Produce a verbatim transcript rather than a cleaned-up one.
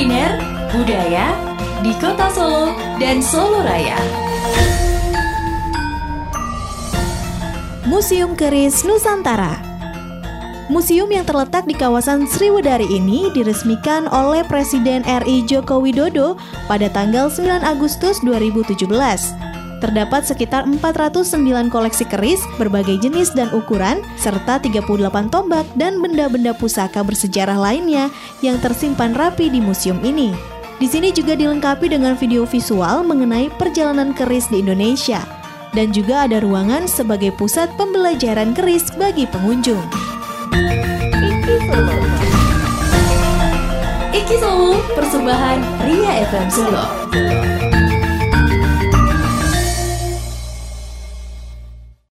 kuliner, budaya di Kota Solo dan Solo Raya. Museum Keris Nusantara. Museum yang terletak di kawasan Sriwedari ini diresmikan oleh Presiden R I Joko Widodo pada tanggal sembilan Agustus dua ribu tujuh belas. Terdapat sekitar empat ratus sembilan koleksi keris berbagai jenis dan ukuran, serta tiga puluh delapan tombak dan benda-benda pusaka bersejarah lainnya yang tersimpan rapi di museum ini. Di sini juga dilengkapi dengan video visual mengenai perjalanan keris di Indonesia, dan juga ada ruangan sebagai pusat pembelajaran keris bagi pengunjung. I K I Solo, persembahan Ria F M Solo.